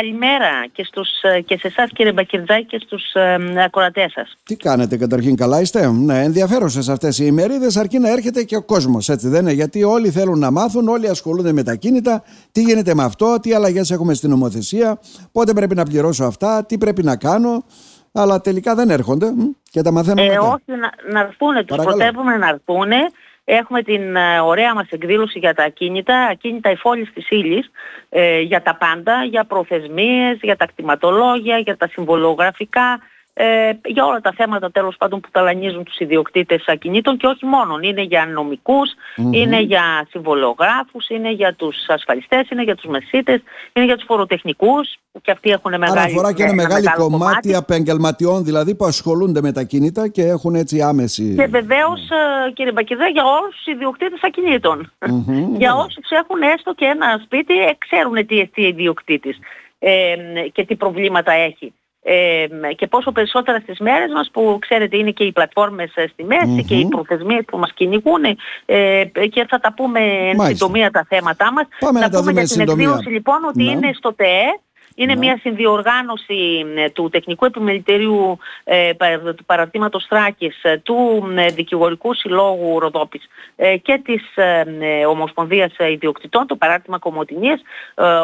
καλημέρα και σε εσάς κύριε Μπακιρτζάκη και στους ακροατές σας. Τι κάνετε καταρχήν, καλά είστε? Ναι, ενδιαφέρουσες αυτές οι ημερίδες, αρκεί να έρχεται και ο κόσμος, έτσι δεν είναι? Γιατί όλοι θέλουν να μάθουν, όλοι ασχολούνται με τα κίνητα, τι γίνεται με αυτό, τι αλλαγές έχουμε στην νομοθεσία, πότε πρέπει να πληρώσω αυτά, τι πρέπει να κάνω. Αλλά τελικά δεν έρχονται και τα μαθαίνουμε μετά. Όχι, να αρθούνε, τους προτεύουμε να αρθούνε. Έχουμε την ωραία μας εκδήλωση για τα ακίνητα υφόλης της ύλης, για τα πάντα, για προθεσμίες, για τα κτηματολόγια, για τα συμβολογραφικά, για όλα τα θέματα τέλος πάντων που ταλανίζουν τους ιδιοκτήτες ακινήτων και όχι μόνον. Είναι για νομικούς, είναι για συμβολογράφους, είναι για τους ασφαλιστές, είναι για τους μεσίτες, είναι για τους φοροτεχνικούς και αυτοί έχουν μεγάλη. Άρα αφορά και ένα μεγάλο κομμάτι επαγγελματιών δηλαδή που ασχολούνται με τα κινήτα και έχουν έτσι άμεση. Και βεβαίως κύριε Μπακιρτζάκη, για όλους τους ιδιοκτήτες ακινήτων. Για όσους έχουν έστω και ένα σπίτι, ξέρουν τι εστί ιδιοκτήτης και τι προβλήματα έχει. Και πόσο περισσότερα στις μέρες μας που ξέρετε είναι και οι πλατφόρμες στη μέση και οι προθεσμίες που μας κυνηγούν και θα τα πούμε εν συντομία τα θέματά μας. Πάμε να πούμε για την εκδήλωση λοιπόν ότι είναι στο ΤΕΕ. Είναι μια συνδιοργάνωση του Τεχνικού Επιμελητηρίου του Παραρτήματος Θράκης, του Δικηγορικού Συλλόγου Ροδόπης και της Ομοσπονδίας Ιδιοκτητών, το Παράρτημα Κομωτινής,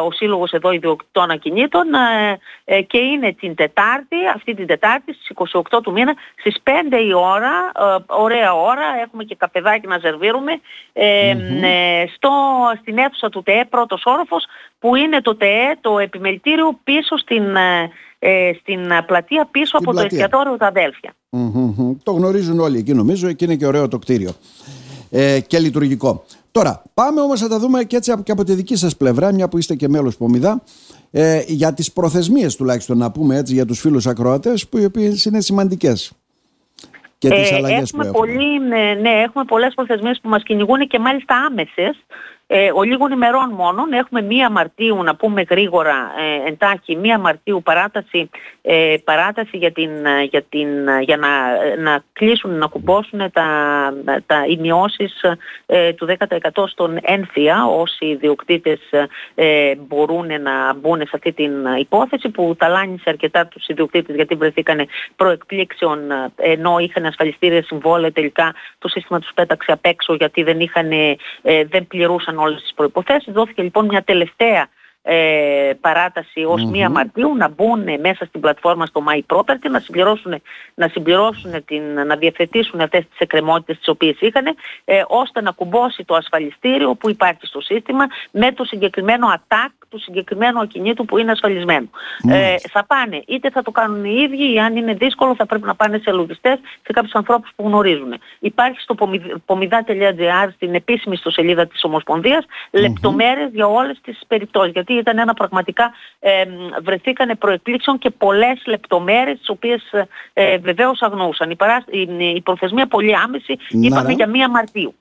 ο Σύλλογος Εδώ Ιδιοκτητών Ακινήτων και είναι αυτή την Τετάρτη στις 28 του μήνα στις 5 η ώρα, ωραία ώρα, έχουμε και καφεδάκι να ζερβίρουμε, στην αίθουσα του ΤΕΕ, πρώτος όροφος, που είναι το ΤΕΕ, το Επιμελητήριο πίσω στην πλατεία, πίσω από το εστιατόριο τα Αδέλφια. Το γνωρίζουν όλοι εκεί νομίζω, εκεί είναι και ωραίο το κτίριο και λειτουργικό. Τώρα πάμε όμως να τα δούμε και έτσι και από τη δική σας πλευρά, μια που είστε και μέλος ΠΟΜΙΔΑ, για τις προθεσμίες τουλάχιστον να πούμε έτσι για τους φίλους ακροατές, που οι οποίες είναι σημαντικές. Και τις αλλαγές που έχουμε. Έχουμε πολλές προθεσμίες που μας κυνηγούν και μάλιστα άμεσες. Ολίγων ημερών μόνον. Έχουμε 1 Μαρτίου, να πούμε γρήγορα εντάχει, 1 Μαρτίου παράταση για να κλείσουν, να κουμπώσουν οι μειώσεις του 10% στον ΕΝΦΙΑ. Όσοι ιδιοκτήτες μπορούν να μπουν σε αυτή την υπόθεση που ταλάνισε αρκετά τους ιδιοκτήτες, γιατί βρεθήκανε προεκπλήξεων ενώ είχαν ασφαλιστήρια συμβόλαια, τελικά το σύστημα τους πέταξε απ' έξω γιατί δεν πληρούσαν όλες τις προϋποθέσεις. Δόθηκε λοιπόν μια τελευταία παράταση ως 1 Μαρτίου να μπουν μέσα στην πλατφόρμα στο My Property, να διευθετήσουν αυτές τις εκκρεμότητες τις οποίες είχαν, ώστε να κουμπώσει το ασφαλιστήριο που υπάρχει στο σύστημα με το συγκεκριμένο ατάκ του συγκεκριμένου ακινήτου που είναι ασφαλισμένο. Θα πάνε, είτε θα το κάνουν οι ίδιοι, ή αν είναι δύσκολο θα πρέπει να πάνε σε λογιστές, σε κάποιους ανθρώπους που γνωρίζουν. Υπάρχει στο pomida.gr, στην επίσημη ιστοσελίδα της Ομοσπονδίας, λεπτομέρειες για όλες τις περιπτώσεις. Γιατί ήταν ένα πραγματικά, βρεθήκανε προεκπλήξεων και πολλές λεπτομέρειες, τις οποίες βεβαίως αγνοούσαν. Η προθεσμία πολύ άμεση, είπαμε για 1 Μαρτίου.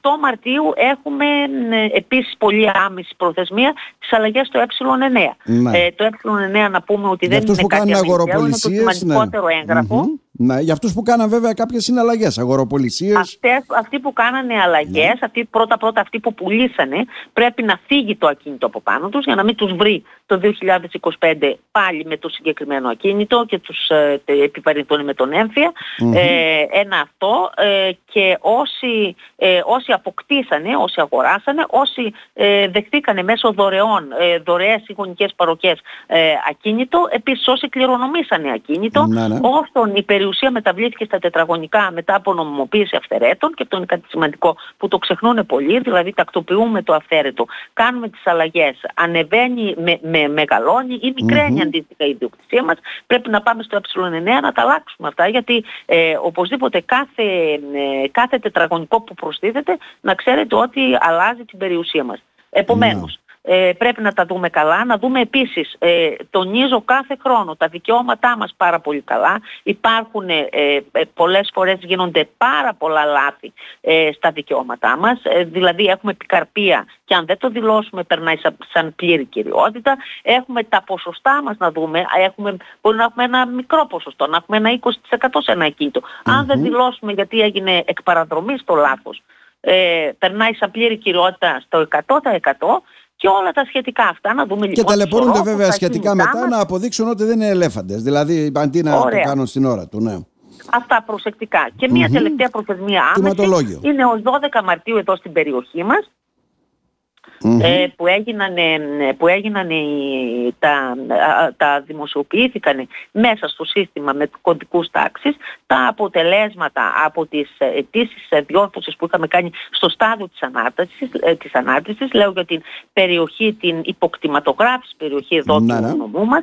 8 Μαρτίου έχουμε επίσης πολύ άμεση προθεσμία τις αλλαγές στο Ε9. Το Ε9 να πούμε ότι δεν είναι κάτι αμυντικό, είναι το σημαντικότερο έγγραφο. Για αυτούς που κάναν βέβαια κάποιες συναλλαγές, αγοροπολισίες. Αυτοί που κάνανε αλλαγές, πρώτα αυτοί που πουλήσανε, πρέπει να φύγει το ακίνητο από πάνω τους για να μην τους βρει το 2025 πάλι με το συγκεκριμένο ακίνητο και τους επιβαρυνθούν με τον έμφυα. Ένα αυτό και όσοι αποκτήσανε, όσοι αγοράσανε, όσοι δεχτήκανε μέσω δωρεών, δωρεές ή γονικές παροχές ακίνητο, επίσης όσοι κληρονομήσανε ακίνητο, όσον η περιουσία μεταβλήθηκε στα τετραγωνικά μετά από νομιμοποίηση αυθαιρέτων, και αυτό είναι κάτι σημαντικό που το ξεχνούν πολλοί, δηλαδή τακτοποιούμε το αυθαίρετο, κάνουμε τις αλλαγές, ανεβαίνει, μεγαλώνει ή μικραίνει αντίστοιχα η ιδιοκτησία μας, πρέπει να πάμε στο ε9 να τα αλλάξουμε αυτά, γιατί οπωσδήποτε κάθε τετραγωνικό που προσθέτεται, να ξέρετε ότι αλλάζει την περιουσία μας. Επομένως, πρέπει να τα δούμε καλά, να δούμε επίσης, τονίζω κάθε χρόνο τα δικαιώματά μας πάρα πολύ καλά. Υπάρχουν πολλές φορές γίνονται πάρα πολλά λάθη στα δικαιώματά μας, δηλαδή έχουμε επικαρπία και αν δεν το δηλώσουμε περνάει σαν πλήρη κυριότητα. Έχουμε τα ποσοστά μας να δούμε, μπορεί να έχουμε ένα μικρό ποσοστό, να έχουμε ένα 20% σε ένα ακίνητο. Αν δεν δηλώσουμε γιατί έγινε εκ παραδρομής το λάθος, περνάει σαν πλήρη κυριότητα στο 100%. και όλα τα σχετικά αυτά. Να δούμε, λοιπόν, και ταλαιπωρούνται βέβαια σχετικά μετά μας, να αποδείξουν ότι δεν είναι ελέφαντες. Δηλαδή αντί να το κάνουν στην ώρα του. Ναι. Αυτά προσεκτικά. Και μια τελευταία προθεσμία άμεση είναι ο 12 Μαρτίου εδώ στην περιοχή μας. Που έγιναν τα δημοσιοποιήθηκαν μέσα στο σύστημα με κωδικούς τάξης τα αποτελέσματα από τις αιτήσεις διόρθωσης που είχαμε κάνει στο στάδιο της ανάρτησης, λέω για την περιοχή, την υποκτηματογράφηση περιοχή εδώ του νομού μας,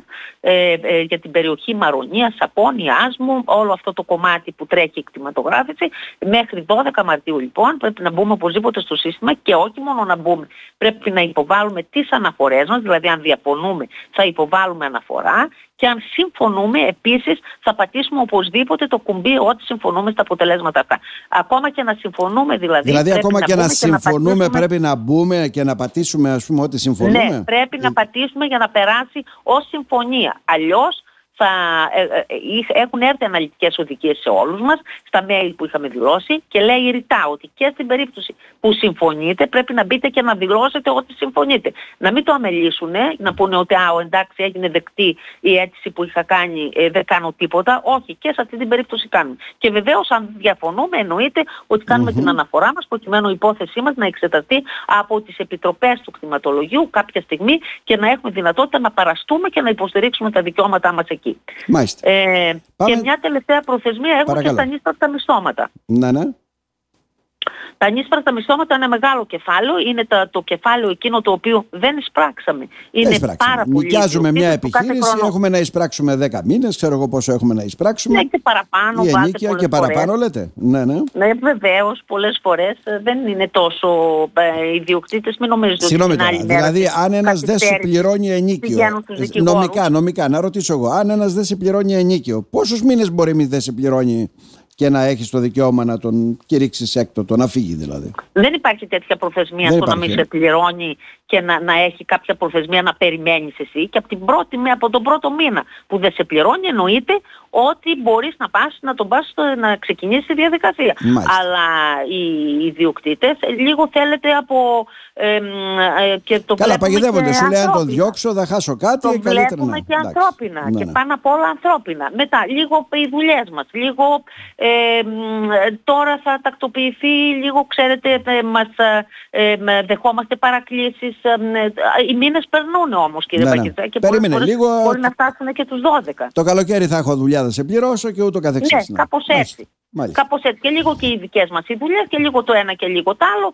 για την περιοχή Μαρονίας, Σαπώνια, Άσμου, όλο αυτό το κομμάτι που τρέχει η κτηματογράφηση. Μέχρι 12 Μαρτίου λοιπόν πρέπει να μπούμε οπωσδήποτε στο σύστημα, και όχι μόνο να μπούμε, πρέπει να υποβάλουμε τις αναφορές μας, δηλαδή αν διαφωνούμε θα υποβάλουμε αναφορά, και αν συμφωνούμε επίσης θα πατήσουμε οπωσδήποτε το κουμπί ότι συμφωνούμε στα αποτελέσματα αυτά. Ακόμα και να συμφωνούμε δηλαδή. Δηλαδή ακόμα και να συμφωνούμε πρέπει να μπούμε και να πατήσουμε, ας πούμε, ότι συμφωνούμε. Ναι, πρέπει να πατήσουμε για να περάσει ως συμφωνία. Αλλιώς έχουν έρθει αναλυτικές οδηγίες σε όλους μας στα mail που είχαμε δηλώσει, και λέει ρητά ότι και στην περίπτωση που συμφωνείτε πρέπει να μπείτε και να δηλώσετε ότι συμφωνείτε. Να μην το αμελήσουν, να πούνε ότι εντάξει έγινε δεκτή η αίτηση που είχα κάνει, δεν κάνω τίποτα. Όχι, και σε αυτή την περίπτωση κάνουμε. Και βεβαίως αν διαφωνούμε εννοείται ότι κάνουμε την αναφορά μας, προκειμένου η υπόθεσή μας να εξεταστεί από τις επιτροπές του κτηματολογίου κάποια στιγμή και να έχουμε δυνατότητα να παραστούμε και να υποστηρίξουμε τα δικαιώματά μας εκεί. Και μια τελευταία προθεσμία έχουν και τα νύσπαρτα μισθώματα. Τα νύσπαρτα μισθώματα είναι ένα μεγάλο κεφάλαιο. Είναι το κεφάλαιο εκείνο το οποίο δεν εισπράξαμε. Είναι πάρα πολύ. Νοικιάζουμε μια επιχείρηση, έχουμε να εισπράξουμε 10 μήνες, ξέρω εγώ πόσο έχουμε να εισπράξουμε. Ναι, και παραπάνω. Η ενίκεια και παραπάνω, λέτε. Ναι, βεβαίως, πολλές φορές δεν είναι τόσο οι ιδιοκτήτες, μην νομίζετε. Συγγνώμη τώρα. Δηλαδή, αν ένας δεν σου πληρώνει ενίκιο. Νομικά, να ρωτήσω εγώ, αν ένας δεν σου πληρώνει ενίκιο, πόσους μήνες μπορεί να δεν σου πληρώνει και να έχεις το δικαίωμα να τον κηρύξεις έκτοτο, να φύγει δηλαδή? Δεν υπάρχει τέτοια προθεσμία στο να μην σε πληρώνει και να έχει κάποια προθεσμία να περιμένεις εσύ, και από τον πρώτο μήνα που δεν σε πληρώνει εννοείται ότι μπορείς να πας να ξεκινήσεις τη διαδικασία. Αλλά οι ιδιοκτήτες λίγο θέλετε από και το βλέπουμε. Καλά, παγιδεύονται, σου λέει αν τον διώξω θα χάσω κάτι. Το βλέπουμε και ανθρώπινα, και πάνω απ' όλα ανθρώπινα. Μετά λίγο οι δουλειές μας, λίγο τώρα θα τακτοποιηθεί λίγο, ξέρετε, μας δεχόμαστε παρακλήσεις. Οι μήνες περνούν όμως, κύριε Μπακιρτζάκη, και μπορεί να φτάσουν και τους 12. Το καλοκαίρι θα έχω δουλειά, θα σε πληρώσω και ούτω καθεξής. Ναι, κάπως έτσι. Κάπως έτσι, και λίγο και οι δικές μας οι δουλειές, και λίγο το ένα και λίγο το άλλο,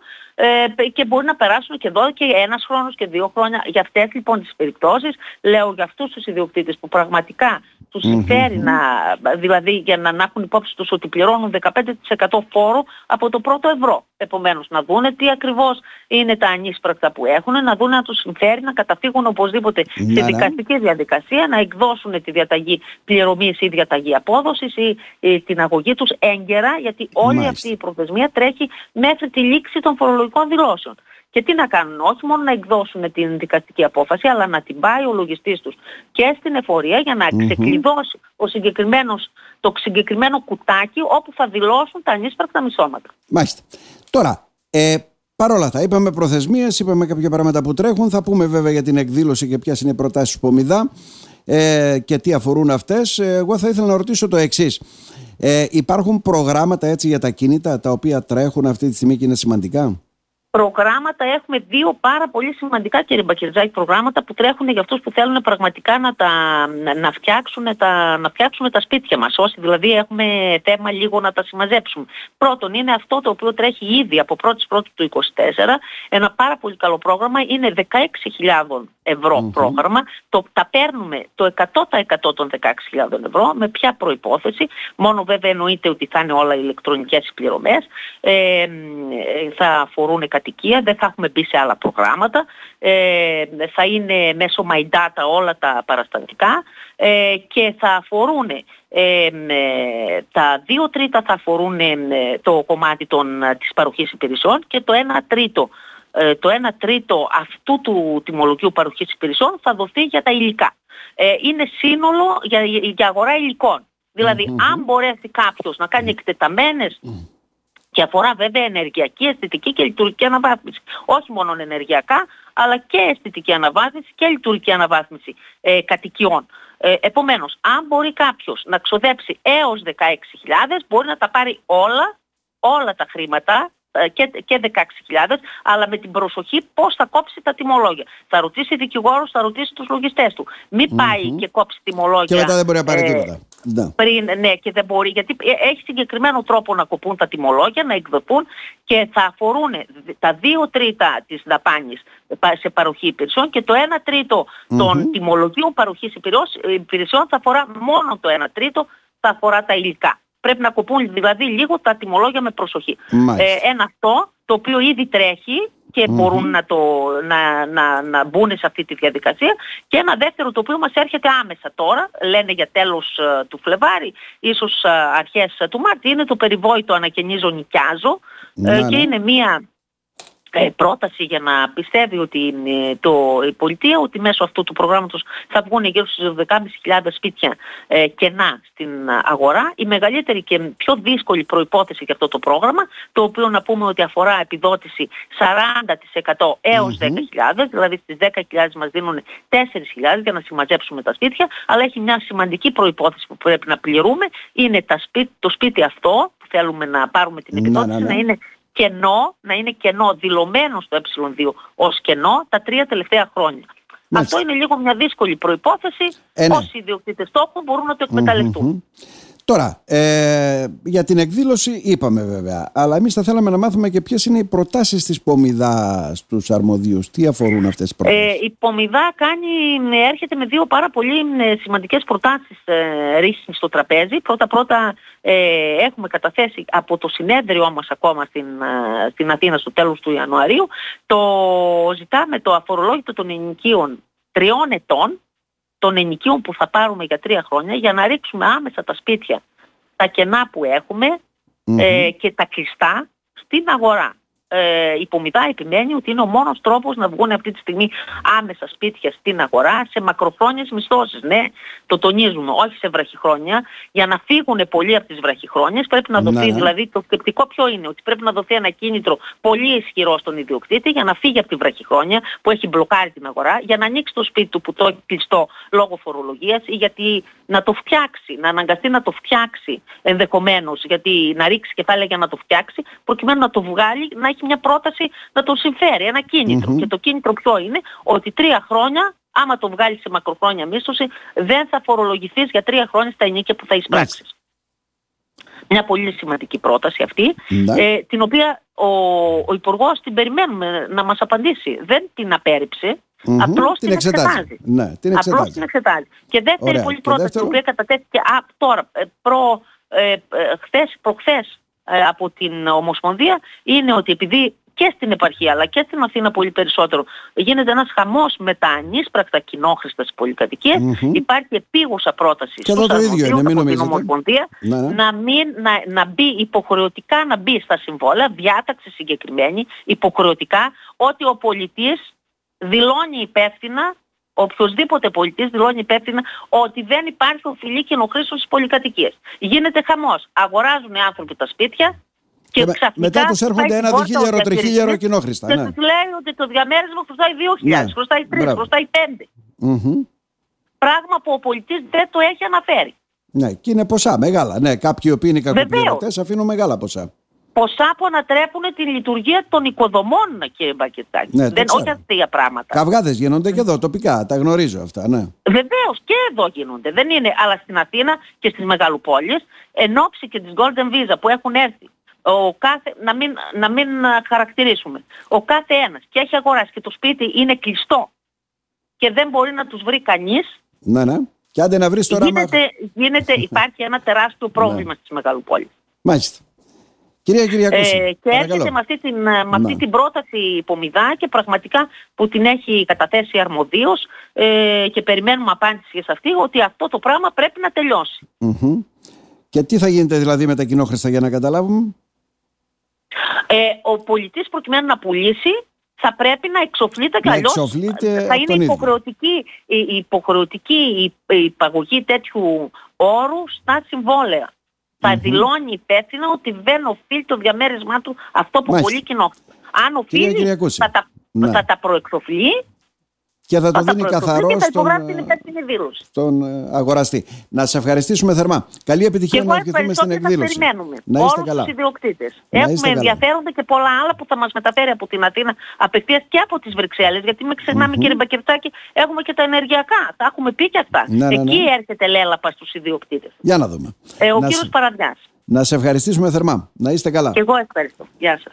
και μπορεί να περάσουν και εδώ και ένας χρόνος και 2 χρόνια. Για αυτές λοιπόν τις περιπτώσεις, λέω για αυτούς τους ιδιοκτήτες που πραγματικά τους συμφέρει δηλαδή για να έχουν υπόψη τους ότι πληρώνουν 15% φόρο από το πρώτο ευρώ. Επομένως να δούνε τι ακριβώς είναι τα ανίσπρακτα που έχουν, να δούνε αν τους συμφέρει, να καταφύγουν οπωσδήποτε στη δικαστική διαδικασία, να εκδώσουν τη διαταγή πληρωμής ή διαταγή απόδοσης ή την αγωγή τους έγκαιρα, γιατί όλη αυτή η προθεσμία τρέχει μέχρι τη λήξη των φορολογικών δηλώσεων. Και τι να κάνουν, όχι μόνο να εκδώσουν την δικαστική απόφαση, αλλά να την πάει ο λογιστής τους και στην εφορία για να ξεκλειδώσει το συγκεκριμένο κουτάκι όπου θα δηλώσουν τα ανίσπρακτα μισθώματα. Μάλιστα. Τώρα, παρόλα αυτά, είπαμε προθεσμίες, είπαμε κάποια πράγματα που τρέχουν, θα πούμε βέβαια για την εκδήλωση και ποιες είναι οι προτάσεις του ΠΟΜΙΔΑ και τι αφορούν αυτές. Εγώ θα ήθελα να ρωτήσω το εξής. Υπάρχουν προγράμματα έτσι για τα κινητά τα οποία τρέχουν αυτή τη στιγμή και είναι σημαντικά? Προγράμματα έχουμε 2 πάρα πολύ σημαντικά, κύριε Μπακιρτζάκη, προγράμματα που τρέχουν για αυτούς που θέλουν πραγματικά να φτιάξουμε τα σπίτια μας. Όσοι δηλαδή έχουμε θέμα λίγο να τα συμμαζέψουμε. Πρώτον είναι αυτό το οποίο τρέχει ήδη από 1η του 2024. Ένα πάρα πολύ καλό πρόγραμμα, είναι 16.000 ευρώ πρόγραμμα. Τα παίρνουμε το 100% των 16.000 ευρώ. Με ποια προϋπόθεση? Μόνο βέβαια εννοείται ότι θα είναι όλα ηλεκτρονικές πληρωμές, θα αφορούν κατοικία, δεν θα έχουμε μπει σε άλλα προγράμματα, θα είναι μέσω My Data όλα τα παραστατικά, και θα αφορούν τα 2/3 θα αφορούν το κομμάτι της παροχής υπηρεσιών, και το 1/3 αυτού του τιμολογίου παροχής υπηρεσιών θα δοθεί για τα υλικά. Είναι σύνολο για αγορά υλικών. Δηλαδή αν μπορέσει κάποιος να κάνει εκτεταμένες και αφορά βέβαια ενεργειακή, αισθητική και λειτουργική αναβάθμιση. Όχι μόνο ενεργειακά, αλλά και αισθητική αναβάθμιση και λειτουργική αναβάθμιση κατοικιών. Επομένως, αν μπορεί κάποιος να ξοδέψει έως 16.000, μπορεί να τα πάρει όλα τα χρήματα και 16.000, αλλά με την προσοχή πώς θα κόψει τα τιμολόγια. Θα ρωτήσει δικηγόρος, θα ρωτήσει τους λογιστές του. Μην πάει και κόψει τιμολόγια. Και μετά δεν μπορεί να πάρει τίποτα. Ναι, και δεν μπορεί, γιατί έχει συγκεκριμένο τρόπο να κοπούν τα τιμολόγια, να εκδοθούν και θα αφορούν τα 2/3 της δαπάνης σε παροχή υπηρεσιών και το 1/3 των τιμολογίων παροχής υπηρεσιών θα αφορά μόνο το 1/3, θα αφορά τα υλικά. Πρέπει να κοπούν δηλαδή λίγο τα τιμολόγια με προσοχή. Ένα αυτό το οποίο ήδη τρέχει και μπορούν να μπουν σε αυτή τη διαδικασία, και ένα δεύτερο το οποίο μας έρχεται άμεσα τώρα, λένε για τέλος του Φλεβάρη, ίσως αρχές του Μάρτη, είναι το περιβόητο ανακαινίζω νοικιάζω, και είναι μία πρόταση για να πιστεύει ότι η πολιτεία ότι μέσω αυτού του προγράμματος θα βγουν γύρω στις 12.500 σπίτια κενά στην αγορά. Η μεγαλύτερη και πιο δύσκολη προϋπόθεση για αυτό το πρόγραμμα, το οποίο να πούμε ότι αφορά επιδότηση 40% έως 10.000, δηλαδή στις 10.000 μας δίνουν 4.000 για να συμμαζέψουμε τα σπίτια, αλλά έχει μια σημαντική προϋπόθεση που πρέπει να πληρούμε, είναι το σπίτι αυτό που θέλουμε να πάρουμε την επιδότηση να είναι κενό, δηλωμένο στο Ε2 ως κενό τα 3 τελευταία χρόνια. Μάλιστα. Αυτό είναι λίγο μια δύσκολη προϋπόθεση. Όσοι ιδιοκτήτες το έχουν μπορούν να το εκμεταλλευτούν. Τώρα, για την εκδήλωση είπαμε βέβαια, αλλά εμείς θα θέλαμε να μάθουμε και ποιες είναι οι προτάσεις της ΠΟΜΙΔΑ στους αρμοδίους. Τι αφορούν αυτές τις προτάσεις? Η ΠΟΜΙΔΑ έρχεται με δύο πάρα πολύ σημαντικές προτάσεις ρίχνει στο τραπέζι. Πρώτα-πρώτα έχουμε καταθέσει από το συνέδριό μας ακόμα στην Αθήνα στο τέλος του Ιανουαρίου, το ζητάμε το αφορολόγητο των ενοικίων 3 ετών, των ενοικίων που θα πάρουμε για 3 χρόνια, για να ρίξουμε άμεσα τα σπίτια, τα κενά που έχουμε και τα κλειστά στην αγορά. Η ΠΟΜΙΔΑ επιμένει ότι είναι ο μόνος τρόπος να βγουν αυτή τη στιγμή άμεσα σπίτια στην αγορά σε μακροχρόνιες μισθώσεις. Ναι, το τονίζουμε, όχι σε βραχυχρόνια. Για να φύγουν πολλοί από τις βραχυχρόνιες πρέπει να δοθεί, δηλαδή το σκεπτικό ποιο είναι, ότι πρέπει να δοθεί ένα κίνητρο πολύ ισχυρό στον ιδιοκτήτη για να φύγει από τη βραχυχρόνια που έχει μπλοκάρει την αγορά, για να ανοίξει το σπίτι του που το έχει κλειστό λόγω φορολογίας, ή γιατί να το φτιάξει, να αναγκαστεί να το φτιάξει ενδεχομένως, γιατί να ρίξει κεφάλαια για να το φτιάξει, προκειμένου να το βγάλει, να έχει μια πρόταση να τον συμφέρει, ένα κίνητρο. Και το κίνητρο ποιο είναι? Ότι 3 χρόνια, άμα το βγάλεις σε μακροχρόνια μίσθωση, δεν θα φορολογηθείς για 3 χρόνια στα ενίκια που θα εισπράξεις. Μια πολύ σημαντική πρόταση αυτή, την οποία ο Υπουργός την περιμένουμε να μας απαντήσει. Δεν την απέρριψε, απλώς την εξετάζει. Απλώς την εξετάζει. Και δεύτερη πολύ πρόταση, η οποία κατατέθηκε τώρα, προχθές, από την Ομοσπονδία, είναι ότι επειδή και στην επαρχία αλλά και στην Αθήνα πολύ περισσότερο γίνεται ένας χαμός με τα ανίσπρακτα κοινόχρηστας πολυκατοικίες, υπάρχει επίγουσα πρόταση στους αρμοδίους από την Ομοσπονδία να μπει υποχρεωτικά, να μπει στα συμβόλαια διάταξη συγκεκριμένη υποχρεωτικά ότι ο πολιτής δηλώνει υπεύθυνα, οποιοσδήποτε πολιτής δηλώνει υπεύθυνα ότι δεν υπάρχει οφειλή κοινοχρήσεως στις πολυκατοικίες. Γίνεται χαμός. Αγοράζουν οι άνθρωποι τα σπίτια και ξαφνικά... Μετά τους έρχονται 1-2 χιλιάρο, 3 χιλιάρο κοινόχρηστα. Και τους λέει ότι το διαμέρισμα χρωστάει 2.000, χρωστάει 3, χρωστάει 5. Πράγμα που ο πολιτής δεν το έχει αναφέρει. Ναι, και είναι ποσά μεγάλα. Ναι, κάποιοι οποίοι είναι κακοπληρωτές αφήνουν μεγάλα ποσά. Ποσά που ανατρέπουν τη λειτουργία των οικοδομών, κύριε Μπακιρτζάκη. Ναι, όχι αστεία πράγματα. Καυγάδες γίνονται και εδώ τοπικά, τα γνωρίζω αυτά. Ναι. Βεβαίως και εδώ γίνονται. Δεν είναι, αλλά στην Αθήνα και στις μεγαλοπόλεις, εν ώψη και της Golden Visa που έχουν έρθει, να μην χαρακτηρίσουμε, ο κάθε ένας και έχει αγοράσει και το σπίτι είναι κλειστό και δεν μπορεί να τους βρει κανείς. Και άντε να βρεις τώρα. Υπάρχει ένα τεράστιο πρόβλημα στις μεγαλοπόλεις. Μάλιστα. Κυρία Κούση, και έρχεται με αυτή την πρόταση η ΠΟΜΙΔΑ και πραγματικά που την έχει καταθέσει αρμοδίως και περιμένουμε απάντηση σε αυτή, ότι αυτό το πράγμα πρέπει να τελειώσει. Και τι θα γίνεται δηλαδή με τα κοινόχρηστα για να καταλάβουμε? Ο πολιτής προκειμένου να πουλήσει θα πρέπει να εξοφλείται, και αλλιώς θα είναι υποχρεωτική η υπαγωγή τέτοιου όρου στα συμβόλαια. θα δηλώνει υπεύθυνα ότι δεν οφείλει το διαμέρισμά του αυτό που πολύ κοινόχρονο. Αν οφείλει, θα τα προεκδοφλεί και θα το δίνει καθαρό στον αγοραστή. Να σας ευχαριστήσουμε θερμά. Καλή επιτυχία, να ευχηθούμε στην εκδήλωση. Να είστε καλά. Όλους τους ιδιοκτήτες. Έχουμε ενδιαφέροντα και πολλά άλλα που θα μας μεταφέρει από την Αθήνα απευθείας και από τις Βρυξέλλες. Γιατί μην ξεχνάμε, κύριε Μπακιρτζάκη, έχουμε και τα ενεργειακά. Τα έχουμε πει και αυτά. Εκεί έρχεται λέλαπα στους ιδιοκτήτες. Για να δούμε. Ο κύριος Παραδιάς. Να σας ευχαριστήσουμε θερμά. Να είστε καλά. Και εγώ ευχαριστώ. Γεια σας.